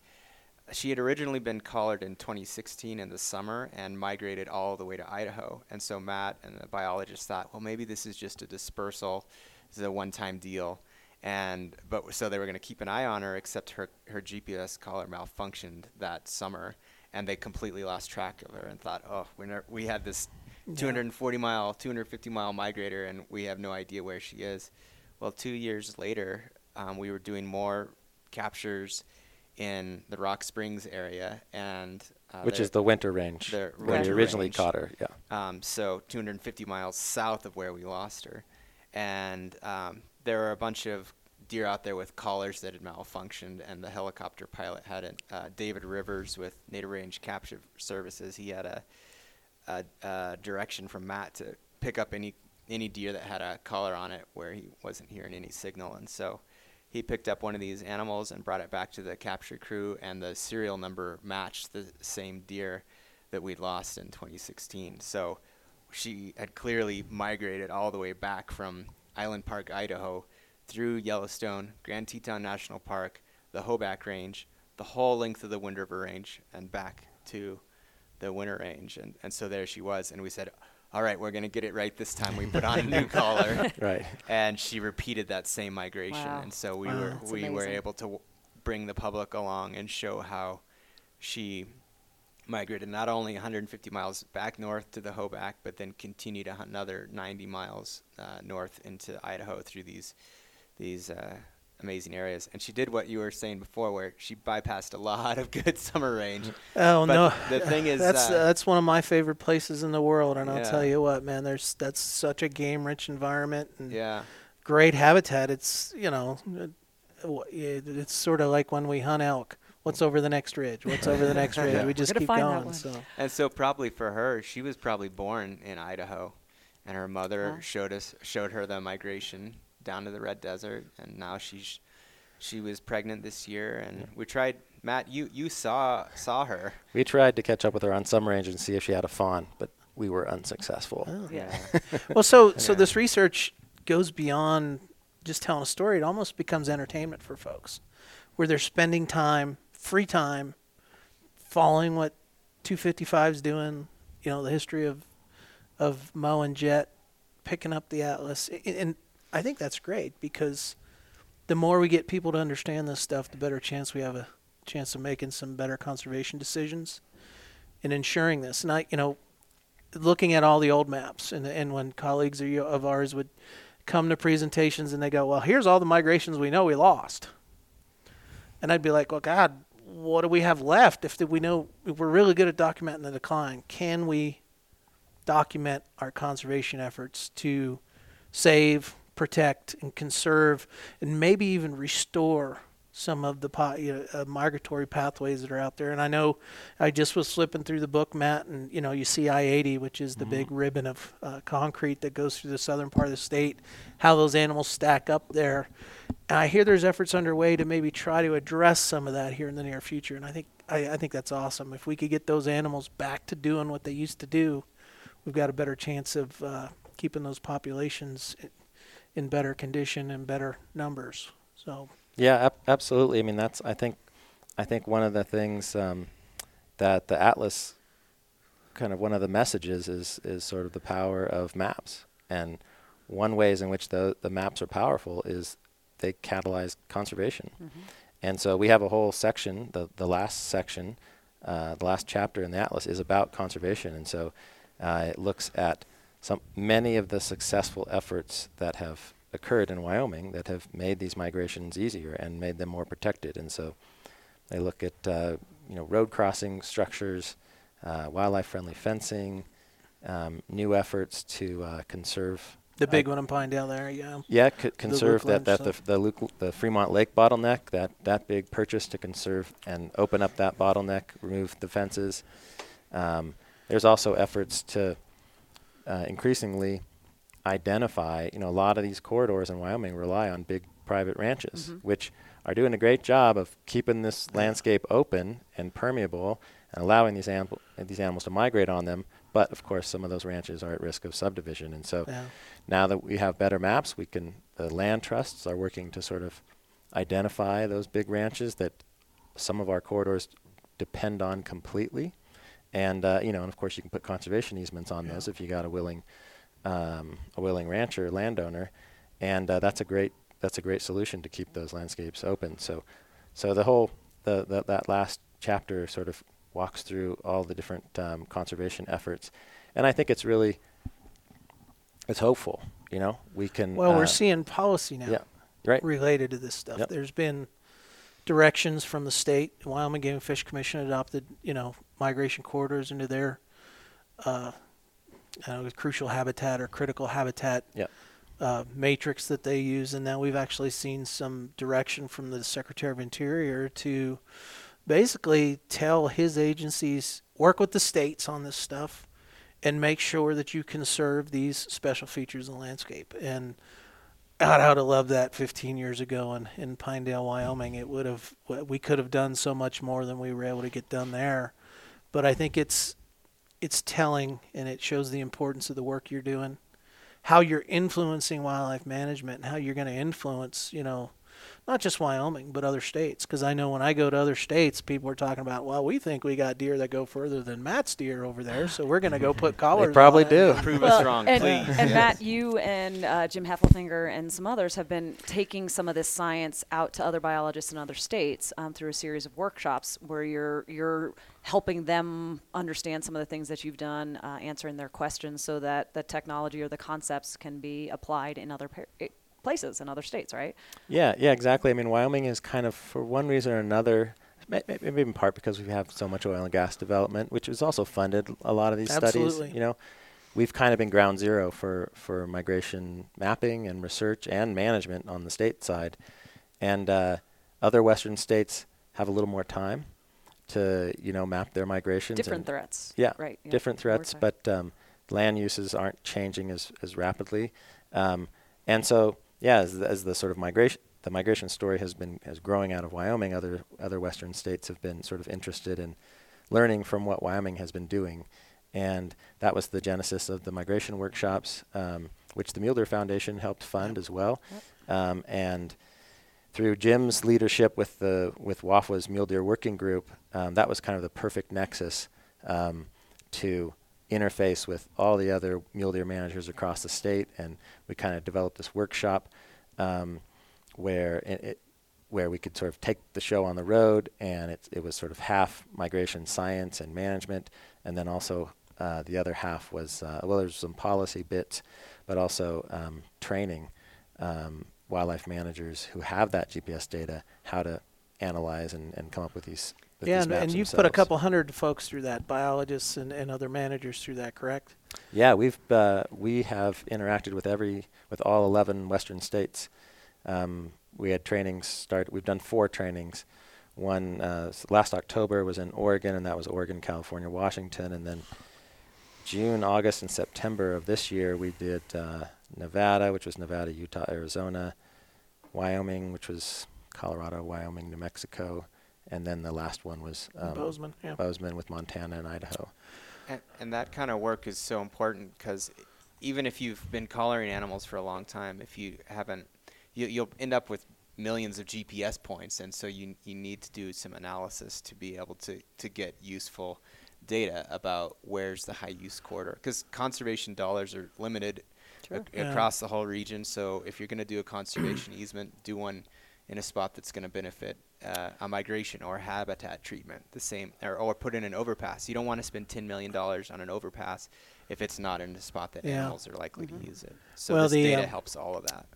she had originally been collared in 2016 in the summer and migrated all the way to Idaho. And so Matt and the biologist thought, well, maybe this is just a dispersal. This is a one-time deal. So they were going to keep an eye on her, except her GPS collar malfunctioned that summer, and they completely lost track of her and thought, oh, we had this 240-mile, 250-mile migrator, and we have no idea where she is. Well, 2 years later, we were doing more captures in the Rock Springs area, and which is the winter range where we originally caught her. Yeah. So 250 miles south of where we lost her, and there were a bunch of deer out there with collars that had malfunctioned, and the helicopter pilot had David Rivers with Native Range Capture Services. He had a direction from Matt to pick up any deer that had a collar on it where he wasn't hearing any signal, and so he picked up one of these animals and brought it back to the capture crew, and the serial number matched the same deer that we'd lost in 2016. So she had clearly migrated all the way back from Island Park, Idaho, through Yellowstone, Grand Teton National Park, the Hoback Range, the whole length of the Wind River Range, and back to the Winter Range. And so there she was. And we said, all right, we're going to get it right this time. We put on a new collar. Right. And she repeated that same migration. Wow. And so we were able to bring the public along and show how she migrated not only 150 miles back north to the Hoback, but then continued another 90 miles north into Idaho through these amazing areas. And she did what you were saying before, where she bypassed a lot of good summer range. Oh, but no. The thing is, that's one of my favorite places in the world. And I'll tell you what, man, that's such a game-rich environment and great habitat. It's, it's sort of like when we hunt elk. What's over the next ridge? What's over the next ridge? We just keep going. And so probably for her, she was probably born in Idaho, and her mother showed her the migration down to the Red Desert, and now she was pregnant this year, and we tried. Matt, you saw her. We tried to catch up with her on some range and see if she had a fawn, but we were unsuccessful. Oh. Yeah. Well, so this research goes beyond just telling a story. It almost becomes entertainment for folks, where they're spending time, free time, following what 255's doing, the history of Mo and Jet, picking up the atlas. And I think that's great, because the more we get people to understand this stuff, the better chance we have a chance of making some better conservation decisions and ensuring this. And I, looking at all the old maps, and when colleagues of ours would come to presentations and they go, well, here's all the migrations we know we lost. And I'd be like, well, God, what do we have left? If we're really good at documenting the decline, can we document our conservation efforts to save, protect, and conserve, and maybe even restore some of the migratory pathways that are out there? And I know I just was flipping through the book, Matt, and you see I-80, which is the big ribbon of concrete that goes through the southern part of the state, how those animals stack up there. And I hear there's efforts underway to maybe try to address some of that here in the near future, and I think that's awesome. If we could get those animals back to doing what they used to do, we've got a better chance of keeping those populations in better condition and better numbers. So. Yeah, absolutely. I mean, that's I think one of the things that the atlas, kind of one of the messages is sort of the power of maps. And one ways in which the maps are powerful is they catalyze conservation. Mm-hmm. And so we have a whole section, the last section, the last chapter in the atlas is about conservation. And so it looks at many of the successful efforts that have occurred in Wyoming that have made these migrations easier and made them more protected. And so they look at road crossing structures, wildlife-friendly fencing, new efforts to conserve. The big one in Pinedale there, yeah. Yeah, conserve the Fremont Lake bottleneck, that big purchase to conserve and open up that bottleneck, remove the fences. There's also efforts to increasingly identify, a lot of these corridors in Wyoming rely on big private ranches, which are doing a great job of keeping this landscape open and permeable and allowing these animals to migrate on them. But of course, some of those ranches are at risk of subdivision. And so now that we have better maps, the land trusts are working to sort of identify those big ranches that some of our corridors depend on completely. And, you know, and of course you can put conservation easements on those if you got a willing rancher, landowner. And that's a great solution to keep those landscapes open. So the whole, that last chapter sort of walks through all the different conservation efforts. And I think it's really, it's hopeful, you know, we can. Well, we're seeing policy now related to this stuff. Yep. There's been directions from the state. Wyoming Game and Fish Commission adopted, you know, migration corridors into their crucial habitat or critical habitat matrix that they use. And now we've actually seen some direction from the Secretary of Interior to basically tell his agencies, work with the states on this stuff and make sure that you conserve these special features in the landscape. And God, I would have loved that 15 years ago in Pinedale, Wyoming. We could have done so much more than we were able to get done there. But I think it's telling, and it shows the importance of the work you're doing, how you're influencing wildlife management, and how you're going to influence, you know, not just Wyoming, but other states. Because I know when I go to other states, people are talking about, well, we think we got deer that go further than Matt's deer over there, so we're going to go put collars on. They probably do. Prove us wrong, please. And Matt, you and Jim Heffelfinger and some others have been taking some of this science out to other biologists in other states through a series of workshops where you're helping them understand some of the things that you've done, answering their questions so that the technology or the concepts can be applied in other places in other states, right? Yeah, exactly. I mean, Wyoming is kind of, for one reason or another, maybe in part because we have so much oil and gas development, which is also funded a lot of these studies. You know, we've kind of been ground zero for migration mapping and research and management on the state side. And other Western states have a little more time to, you know, map their migrations. Different threats. Yeah, right. Yeah. Different threats, but land uses aren't changing as rapidly. And so, as the sort of migration story has been growing out of Wyoming, other Western states have been sort of interested in learning from what Wyoming has been doing, and that was the genesis of the migration workshops, which the Mule Deer Foundation helped fund as well, and through Jim's leadership with WAFWA's Mule Deer Working Group, that was kind of the perfect nexus to interface with all the other mule deer managers across the state, and we kind of developed this workshop where we could sort of take the show on the road, and it was sort of half migration science and management, and then also the other half was there's some policy bits, but also training wildlife managers who have that GPS data how to analyze and come up with these. Yeah, and you've put a couple hundred folks through that, biologists and other managers through that, correct? Yeah, we have interacted with all 11 Western states. We had trainings start. We've done 4 trainings. One last October was in Oregon, and that was Oregon, California, Washington, and then June, August, and September of this year we did Nevada, which was Nevada, Utah, Arizona, Wyoming, which was Colorado, Wyoming, New Mexico. And then the last one was Bozeman with Montana and Idaho. And that kind of work is so important because even if you've been collaring animals for a long time, if you haven't, you'll end up with millions of GPS points. And so you need to do some analysis to be able to get useful data about where's the high use corridor. Because conservation dollars are limited across the whole region. So if you're going to do a conservation easement, do one in a spot that's going to benefit a migration or habitat treatment, the same, or put in an overpass. You don't want to spend $10 million on an overpass if it's not in a spot that animals are likely to use it. So well, this data helps all of that.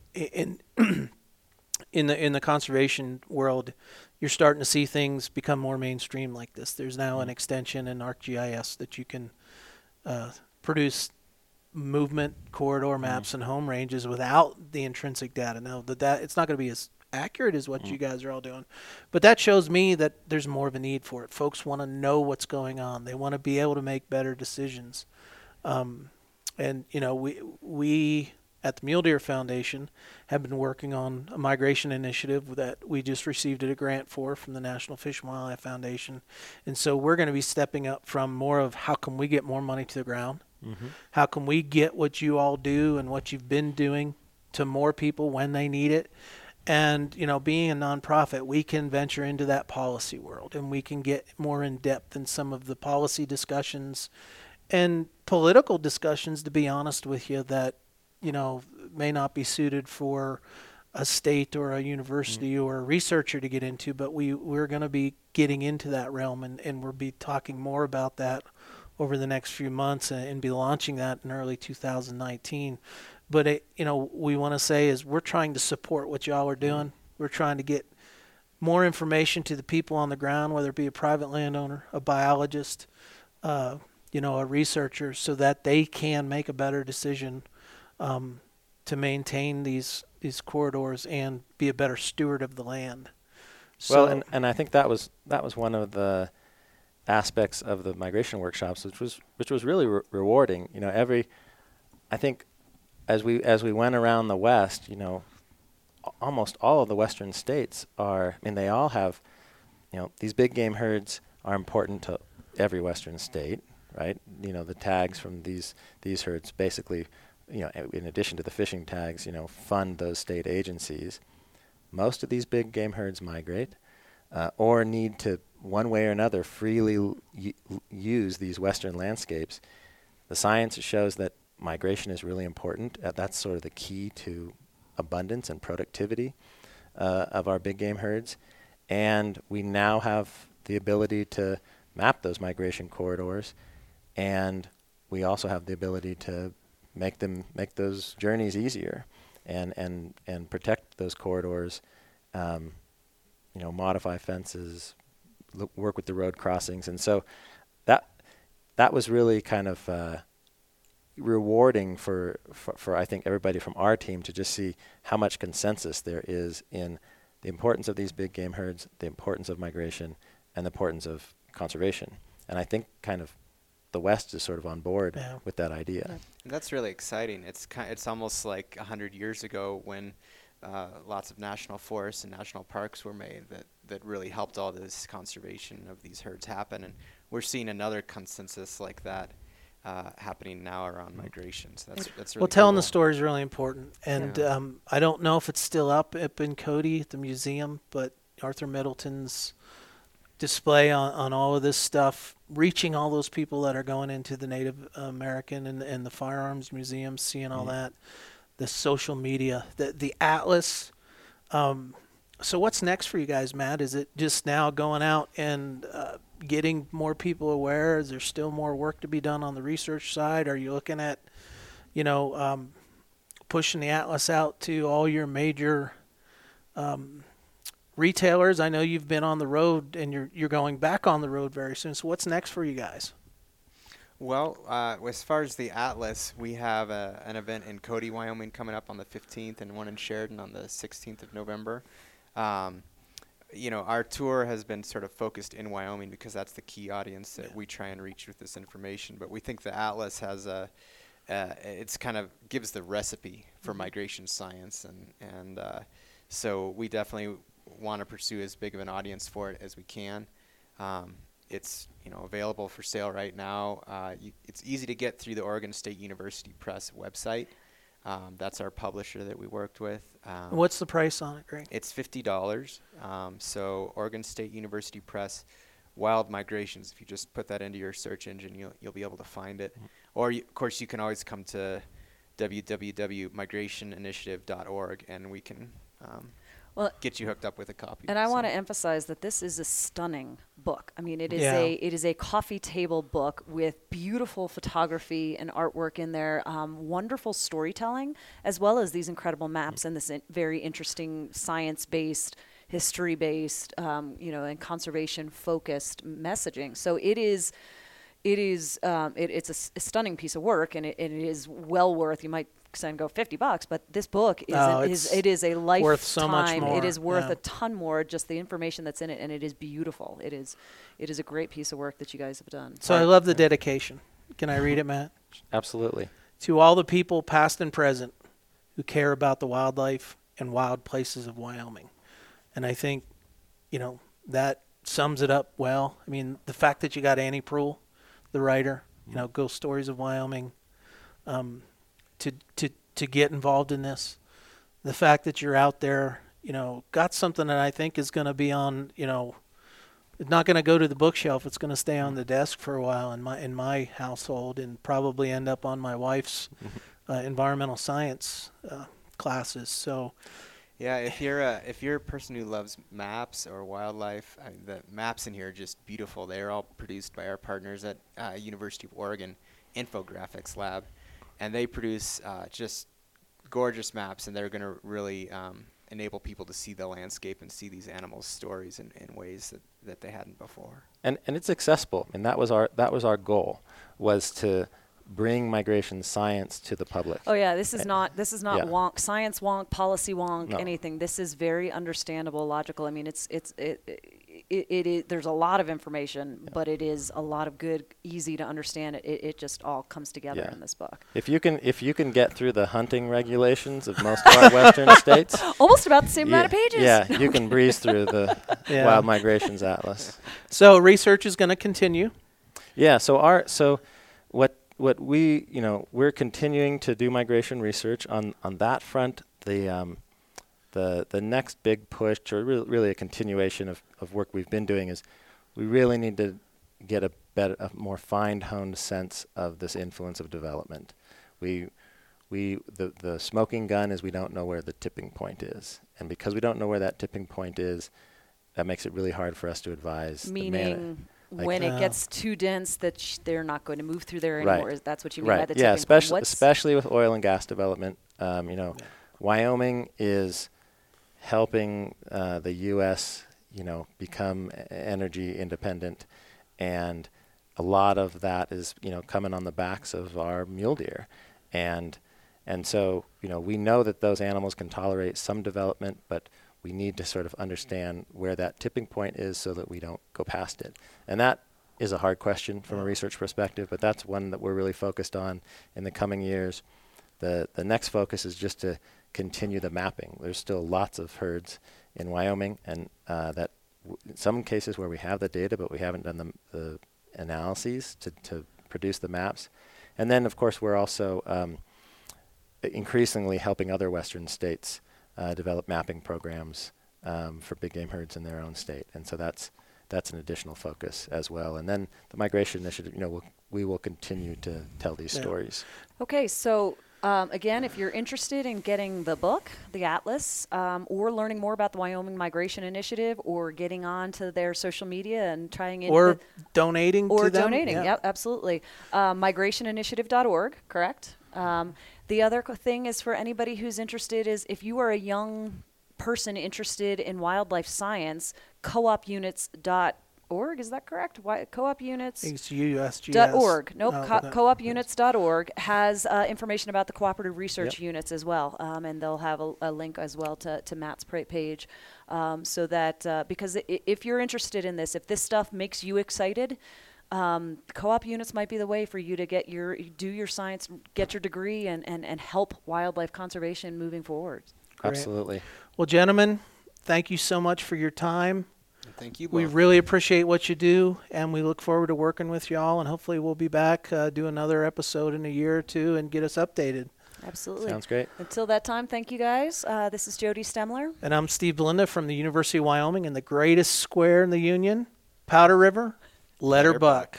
In the conservation world, you're starting to see things become more mainstream like this. There's now an extension in ArcGIS that you can produce movement corridor maps and home ranges without the intrinsic data. Now, it's not going to be as accurate is what you guys are all doing, but that shows me that there's more of a need for it. Folks want to know what's going on. They want to be able to make better decisions, and you know, we at the Mule Deer Foundation have been working on a migration initiative that we just received a grant for from the National Fish and Wildlife Foundation, and so we're going to be stepping up from more of how can we get more money to the ground, how can we get what you all do and what you've been doing to more people when they need it. And, you know, being a nonprofit, we can venture into that policy world, and we can get more in depth in some of the policy discussions and political discussions, to be honest with you, that, you know, may not be suited for a state or a university or a researcher to get into, but we're going to be getting into that realm, and we'll be talking more about that over the next few months, and be launching that in early 2019. But, it, you know, we want to say is we're trying to support what y'all are doing. We're trying to get more information to the people on the ground, whether it be a private landowner, a biologist, you know, a researcher, so that they can make a better decision to maintain these corridors and be a better steward of the land. So, well, and I think that was one of the aspects of the migration workshops, which was really rewarding. You know, I think. As we went around the West, you know, almost all of the Western states are, I mean, they all have, you know, these big game herds are important to every Western state, right? You know, the tags from these herds basically, you know, in addition to the fishing tags, you know, fund those state agencies. Most of these big game herds migrate or need to, one way or another, freely use these Western landscapes. The science shows that migration is really important. That's sort of the key to abundance and productivity of our big game herds. And we now have the ability to map those migration corridors. And we also have the ability to make those journeys easier and protect those corridors, you know, modify fences, work with the road crossings. And so that was really kind of rewarding for I think everybody from our team to just see how much consensus there is in the importance of these big game herds, the importance of migration, and the importance of conservation. And I think kind of the West is sort of on board with that idea. And that's really exciting. It's almost like 100 years ago when lots of national forests and national parks were made that really helped all this conservation of these herds happen. And we're seeing another consensus like that happening now around migration. So that's really well, telling cool. The story is really important. And I don't know if it's still up in Cody at the museum, but Arthur Middleton's display on all of this stuff, reaching all those people that are going into the Native American and the firearms museum, seeing all that, the social media, the atlas. So what's next for you guys, Matt? Is it just now going out and getting more people aware? Is there still more work to be done on the research side? Are you looking at, you know, pushing the atlas out to all your major retailers? I know you've been on the road, and you're going back on the road very soon. So what's next for you guys? Well, as far as the atlas, we have an event in Cody, Wyoming coming up on the 15th, and one in Sheridan on the 16th of November. You know, our tour has been sort of focused in Wyoming because that's the key audience that we try and reach with this information. But we think the atlas has it's kind of gives the recipe for migration science, and so we definitely want to pursue as big of an audience for it as we can. It's, you know, available for sale right now. It's easy to get through the Oregon State University Press website. That's our publisher that we worked with. What's the price on it, Greg? It's $50. So Oregon State University Press, Wild Migrations. If you just put that into your search engine, you'll be able to find it. Or, of course, you can always come to www.migrationinitiative.org, and we can get you hooked up with a copy. And I want to emphasize that this is a stunning book. I mean, it is a coffee table book with beautiful photography and artwork in there, wonderful storytelling, as well as these incredible maps and this very interesting science-based, history-based, you know, and conservation-focused messaging. So it's a stunning piece of work, and it is well worth. You might and go $50, but this book is a lifetime. Worth so much more. It is worth a ton more. Just the information that's in it, and it is beautiful. It is a great piece of work that you guys have done. So I love the dedication. Can I read it, Matt? Absolutely. To all the people, past and present, who care about the wildlife and wild places of Wyoming, and I think, you know, that sums it up well. I mean, the fact that you got Annie Proulx, the writer, you know, Ghost Stories of Wyoming. To get involved in this, the fact that you're out there, got something that I think is going to be on, it's not going to go to the bookshelf. It's going to stay on the desk for a while in my household, and probably end up on my wife's environmental science classes. So, yeah, if you're a person who loves maps or wildlife, the maps in here are just beautiful. They are all produced by our partners at University of Oregon Infographics Lab, and they produce just gorgeous maps, and they're going to really enable people to see the landscape and see these animals' stories in ways that they hadn't before. And it's accessible, and that was our goal, was to bring migration science to the public. Oh yeah, this is not wonk, science wonk, policy wonk, anything. This is very understandable, logical. I mean, there's a lot of information, but it is a lot of good, easy to understand. It just all comes together in this book. If you can get through the hunting regulations of most of our western states, almost about the same amount of pages. Yeah, you can breeze through the Wild Migrations Atlas. So research is going to continue. Yeah. What we, we're continuing to do migration research on that front. The next big push, or really a continuation of work we've been doing, is we really need to get a more fine-honed sense of this influence of development. The smoking gun is we don't know where the tipping point is, and because we don't know where that tipping point is, that makes it really hard for us to advise. Meaning. When it gets too dense that they're not going to move through there anymore. Right. That's what you mean by the tipping point. Especially with oil and gas development. Wyoming is helping the U.S. Become energy independent, and a lot of that is coming on the backs of our mule deer, and so we know that those animals can tolerate some development, but we need to sort of understand where that tipping point is so that we don't go past it. And that is a hard question from a research perspective, but that's one that we're really focused on in the coming years. The next focus is just to continue the mapping. There's still lots of herds in Wyoming, and that in some cases where we have the data, but we haven't done the analyses to produce the maps. And then, of course, we're also increasingly helping other Western states develop mapping programs for big game herds in their own state, and so that's an additional focus as well. And then the migration initiative, we will continue to tell these stories. Okay, so again, if you're interested in getting the book, the Atlas, or learning more about the Wyoming Migration Initiative, or getting on to their social media and trying it, or donating to them, absolutely, migrationinitiative.org, correct? The other thing is, for anybody who's interested, is if you are a young person interested in wildlife science, coopunits.org, is that correct? Coopunits? It's U.S.G.S.org. Coopunits.org has information about the cooperative research units as well, and they'll have a link as well to Matt's page. So that, because if you're interested in this, if this stuff makes you excited, co-op units might be the way for you to do your science, get your degree, and help wildlife conservation moving forward. Great. Absolutely. Well, gentlemen, thank you so much for your time. Thank you both. We really appreciate what you do, and we look forward to working with y'all, and hopefully we'll be back, do another episode in a year or two and get us updated. Absolutely. Sounds great. Until that time, thank you guys. This is Jody Stemler. And I'm Steve Belinda from the University of Wyoming, in the greatest square in the Union, Powder River. Let her buck.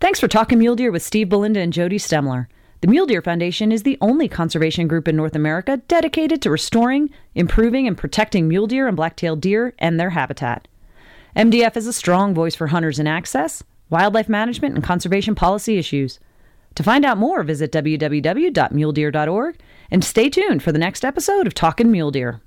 Thanks for talking mule deer with Steve Belinda and Jody Stemler. The Mule Deer Foundation is the only conservation group in North America dedicated to restoring, improving, and protecting mule deer and black-tailed deer and their habitat. MDF is a strong voice for hunters in access, wildlife management, and conservation policy issues. To find out more, visit www.muledeer.org, and stay tuned for the next episode of Talkin' Mule Deer.